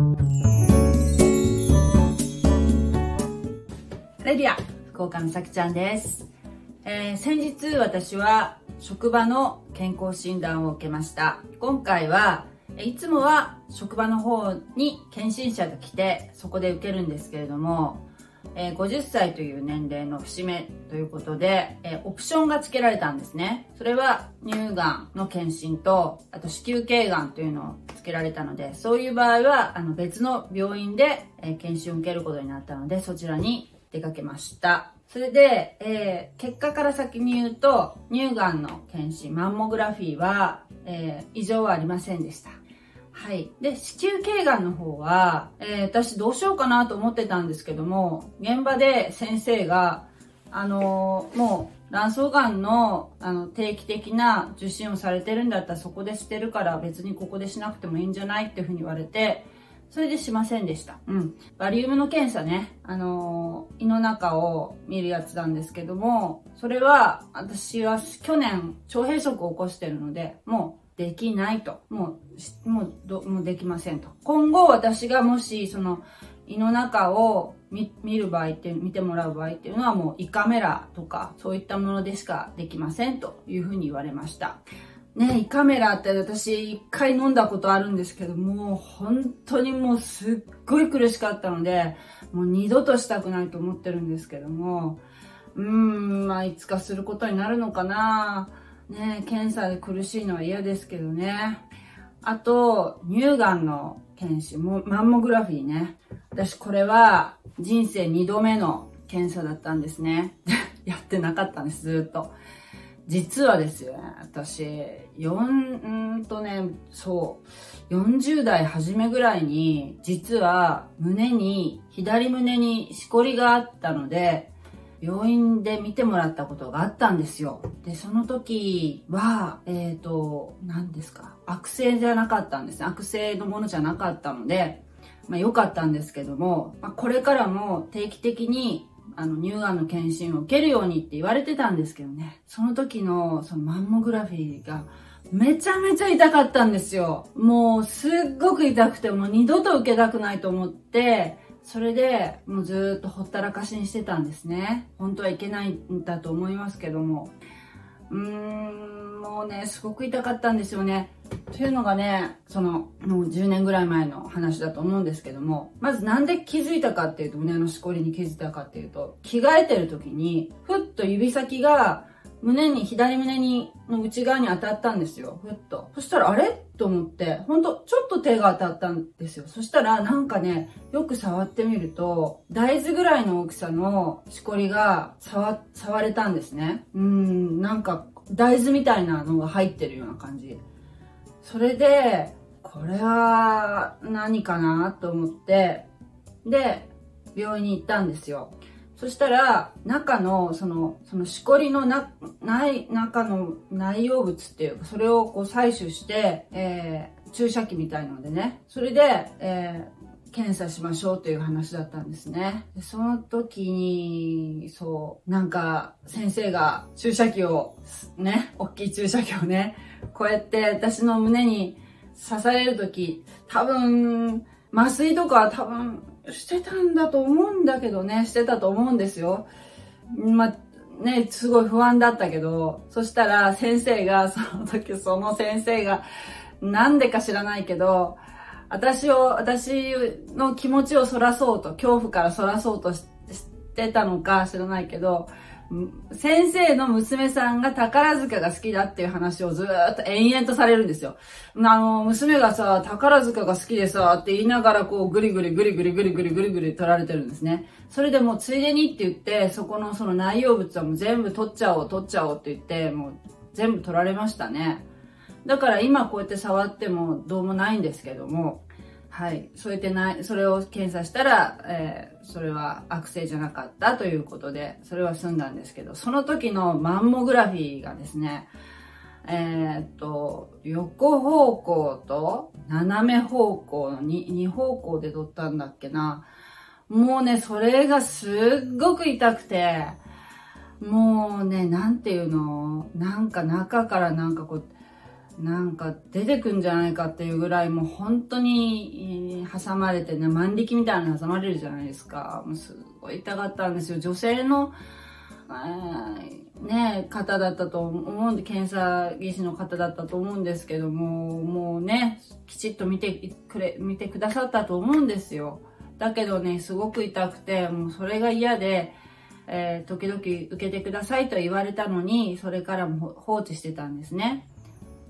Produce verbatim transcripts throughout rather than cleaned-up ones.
ハレルヤ、福岡美咲ちゃんです。えー、先日私は職場の健康診断を受けました。今回はいつもは職場の方に検診者が来てそこで受けるんですけれども、えー、ごじゅっさいという年齢の節目ということで、えー、オプションが付けられたんですね。それは乳がんの検診と、あと子宮頸がんというのを付けられたので、そういう場合はあの別の病院で、えー、検診を受けることになったので、そちらに出かけました。それで、えー、結果から先に言うと、乳がんの検診、マンモグラフィーは、えー、異常はありませんでした。はい。で、子宮頸がんの方は、えー、私どうしようかなと思ってたんですけども、現場で先生が、あのー、もう卵巣がんの、あの定期的な受診をされてるんだったらそこでしてるから別にここでしなくてもいいんじゃないっていうふうに言われて、それでしませんでした。うん。バリウムの検査ね、あのー、胃の中を見るやつなんですけども、それは私は去年腸閉塞を起こしてるので、もう、できないと、もうもうどもうできませんと。今後私がもしその胃の中を 見, 見る場合って見てもらう場合っていうのは、もう胃カメラとかそういったものでしかできませんというふうに言われました。ね、胃カメラって私一回飲んだことあるんですけど、もう本当にもうすっごい苦しかったので、もう二度としたくないと思ってるんですけども、うーん、まあいつかすることになるのかな。ね、検査で苦しいのは嫌ですけどね。あと、乳がんの検診、マンモグラフィーね。私これは人生にどめの検査だったんですね。やってなかったんです、ずっと。実はですよね、私、4、んーとね、そう、よんじゅうだい初めぐらいに、実は胸に、左胸にしこりがあったので、病院で見てもらったことがあったんですよ。で、その時は、えっと、何ですか、悪性じゃなかったんですね。悪性のものじゃなかったので、まあ良かったんですけども、まあ、これからも定期的にあの乳がんの検診を受けるようにって言われてたんですけどね。その時のそのマンモグラフィーがめちゃめちゃ痛かったんですよ。もうすっごく痛くて、もう二度と受けたくないと思って、それでもうずーっとほったらかしにしてたんですね。本当はいけないんだと思いますけども、うーん、もうね、すごく痛かったんですよね。というのがね、そのもうじゅうねんぐらい前の話だと思うんですけども、まずなんで気づいたかっていうと、胸のしこりに気づいたかっていうと、着替えてる時にふっと指先が胸に、左胸にの内側に当たったんですよ。ふっと。そしたら、あれと思って、ほんと、ちょっと手が当たったんですよ。そしたら、なんかね、よく触ってみると、大豆ぐらいの大きさのしこりが触、触れたんですね。うーん、なんか、大豆みたいなのが入ってるような感じ。それで、これは、何かなと思って、で、病院に行ったんですよ。そしたら、中の、その、そのしこりのな、ない、中の内容物っていうか、それをこう採取して、えー、注射器みたいのでね、それで、えー、検査しましょうという話だったんですね。で、その時に、そう、なんか、先生が注射器を、ね、大きい注射器をね、こうやって私の胸に刺される時、多分、麻酔とか多分、してたんだと思うんだけどね、してたと思うんですよ。まあ、ね、すごい不安だったけど、そしたら先生が、その時その先生が、なんでか知らないけど、私を、私の気持ちをそらそうと、恐怖からそらそうとしてたのか知らないけど、先生の娘さんが宝塚が好きだっていう話をずーっと延々とされるんですよ。あの、娘がさ、宝塚が好きでさ、って言いながらこう、ぐりぐりぐりぐりぐりぐりぐりぐり取られてるんですね。それでもうついでにって言って、そこのその内容物はもう全部取っちゃおう、取っちゃおうって言って、もう全部取られましたね。だから今こうやって触ってもどうもないんですけども、はい。そうやってない、それを検査したら、えー、それは悪性じゃなかったということで、それは済んだんですけど、その時のマンモグラフィーがですね、えー、っと、横方向と斜め方向の 2, 2方向で撮ったんだっけな。もうね、それがすっごく痛くて、もうね、なんていうの、なんか中からなんかこう、なんか出てくんじゃないかっていうぐらい、もう本当に挟まれてね、万力みたいに挟まれるじゃないですか。もうすごい痛かったんですよ。女性の、えー、ね、方だったと思うんで、検査技師の方だったと思うんですけども、もうね、きちっと見てくれ、見てくださったと思うんですよ。だけどね、すごく痛くて、もうそれが嫌で、えー、時々受けてくださいと言われたのに、それからも放置してたんですね。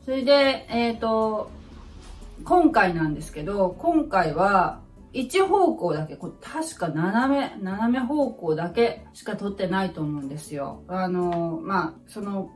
それで、えーと、今回なんですけど、今回は一方向だけ、これ確か斜め、斜め方向だけしか取ってないと思うんですよ。あの、まあ、その、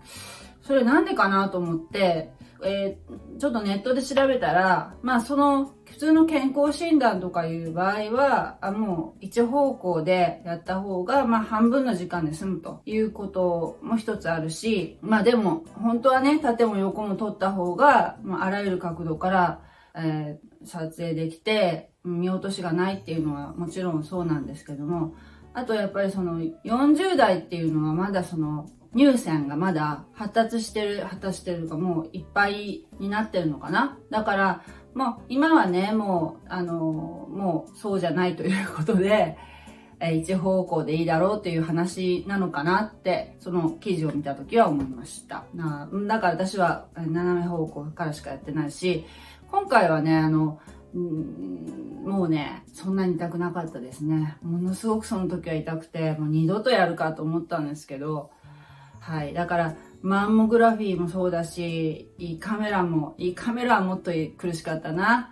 それなんでかなと思って、えー、ちょっとネットで調べたら、まあ、その、普通の健康診断とかいう場合は、あもう一方向でやった方が、まあ半分の時間で済むということも一つあるし、まあでも本当はね、縦も横も取った方が、まあ、あらゆる角度から、えー、撮影できて見落としがないっていうのはもちろんそうなんですけども、あとやっぱりそのよんじゅう代っていうのはまだその乳腺がまだ発達してる、発達してるかもういっぱいになってるのかな。だから、もう今はね、もう、あの、もうそうじゃないということで、えー、一方向でいいだろうという話なのかなって、その記事を見たときは思いました。なだから私は斜め方向からしかやってないし、今回はね、あの、うん、もうね、そんなに痛くなかったですね。ものすごくその時は痛くて、もう二度とやるかと思ったんですけど、はい。だから、マンモグラフィーもそうだし、胃カメラも、胃カメラはもっと苦しかったな。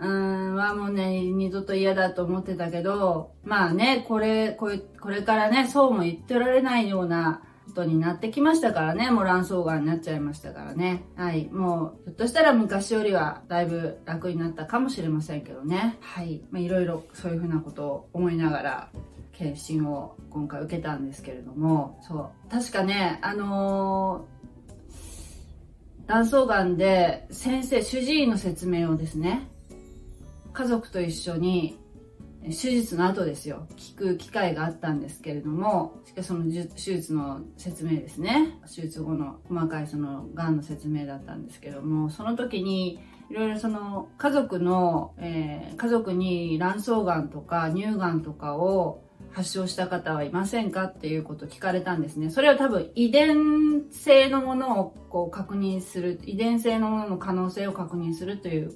うーん、はもうね、二度と嫌だと思ってたけど、まあね、これ、これ、これからね、そうも言ってられないようなことになってきましたからね、もう卵巣がんになっちゃいましたからね。はい。もう、ひょっとしたら昔よりはだいぶ楽になったかもしれませんけどね。はい。まあいろいろそういうふうなことを思いながら、検診を今回受けたんですけれども、そう確かね、あのー、卵巣がんで先生、主治医の説明をですね、家族と一緒に手術の後ですよ、聞く機会があったんですけれども、しかしその手術の説明ですね、手術後の細かいそのがんの説明だったんですけども、その時にいろいろその家族の、えー、家族に卵巣がんとか乳がんとかを発症した方はいませんかっていうことを聞かれたんですね。それは多分遺伝性のものをこう確認する、遺伝性のものの可能性を確認するという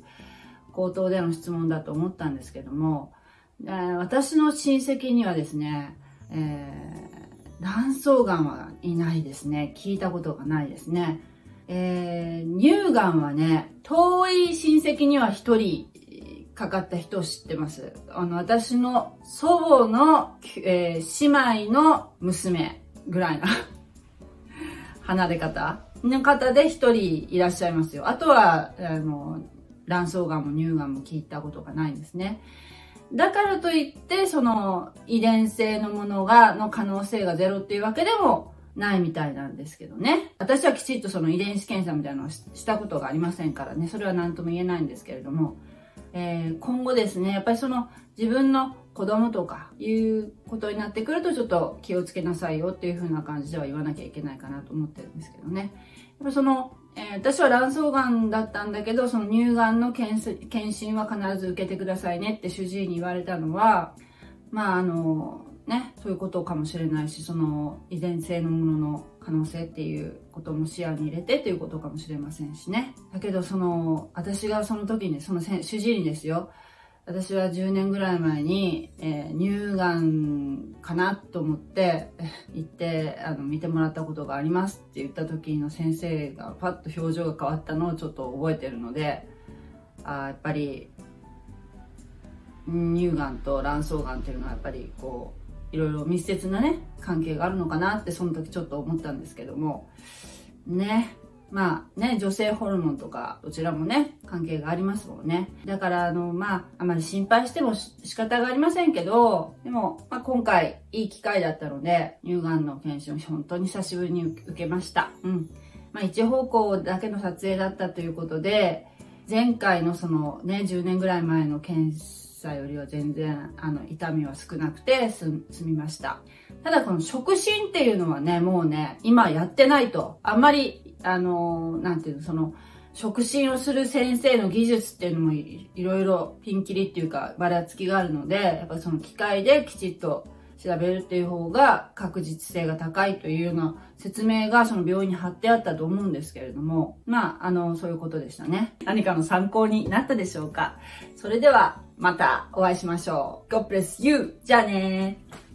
口頭での質問だと思ったんですけども、えー、私の親戚にはですね、えー、卵巣がんはいないですね。聞いたことがないですね。えー、乳がんはね、遠い親戚には一人かかった人を知ってます。あの、私の祖母の、えー、姉妹の娘ぐらいな離れ方の方で一人いらっしゃいますよ。あとは、あの、卵巣がんも乳がんも聞いたことがないんですね。だからといって、その遺伝性のものが、の可能性がゼロっていうわけでもないみたいなんですけどね。私はきちっとその遺伝子検査みたいなのを し, したことがありませんからね。それは何とも言えないんですけれども。えー、今後ですね、やっぱりその自分の子供とかいうことになってくると、ちょっと気をつけなさいよっていう風な感じでは言わなきゃいけないかなと思ってるんですけどね。やっぱその、えー、私は卵巣がんだったんだけど、その乳がんの検診は必ず受けてくださいねって主治医に言われたのは、まああのね、そういうことかもしれないし、その遺伝性のものの可能性っていうことも視野に入れてということかもしれませんしね。だけどその私がその時にその主治医にですよ、私はじゅうねんぐらい前に、えー、乳がんかなと思って行ってあの見てもらったことがありますって言った時の先生がパッと表情が変わったのをちょっと覚えてるので、あやっぱり乳がんと卵巣がんっていうのはやっぱりこういろいろ密接なね、関係があるのかなってその時ちょっと思ったんですけどもね。まあね、女性ホルモンとかどちらもね関係がありますもんね。だからあのまああまり心配しても仕方がありませんけど、でも、まあ、今回いい機会だったので乳がんの検診を本当に久しぶりに受けました。うん、まあ、一方向だけの撮影だったということで、前回のそのねじゅうねんぐらい前の検診よりは全然あの痛みは少なくて済みました。ただこの触診っていうのはね、もうね今やってないと、あんまりあのなんていうの、その触診をする先生の技術っていうのも い, いろいろピンキリっていうかばらつきがあるので、やっぱその機械できちっと調べるっていう方が確実性が高いというような説明がその病院に貼ってあったと思うんですけれども、まああのそういうことでしたね。何かの参考になったでしょうか。それではまたお会いしましょう。God bless you。じゃあねー。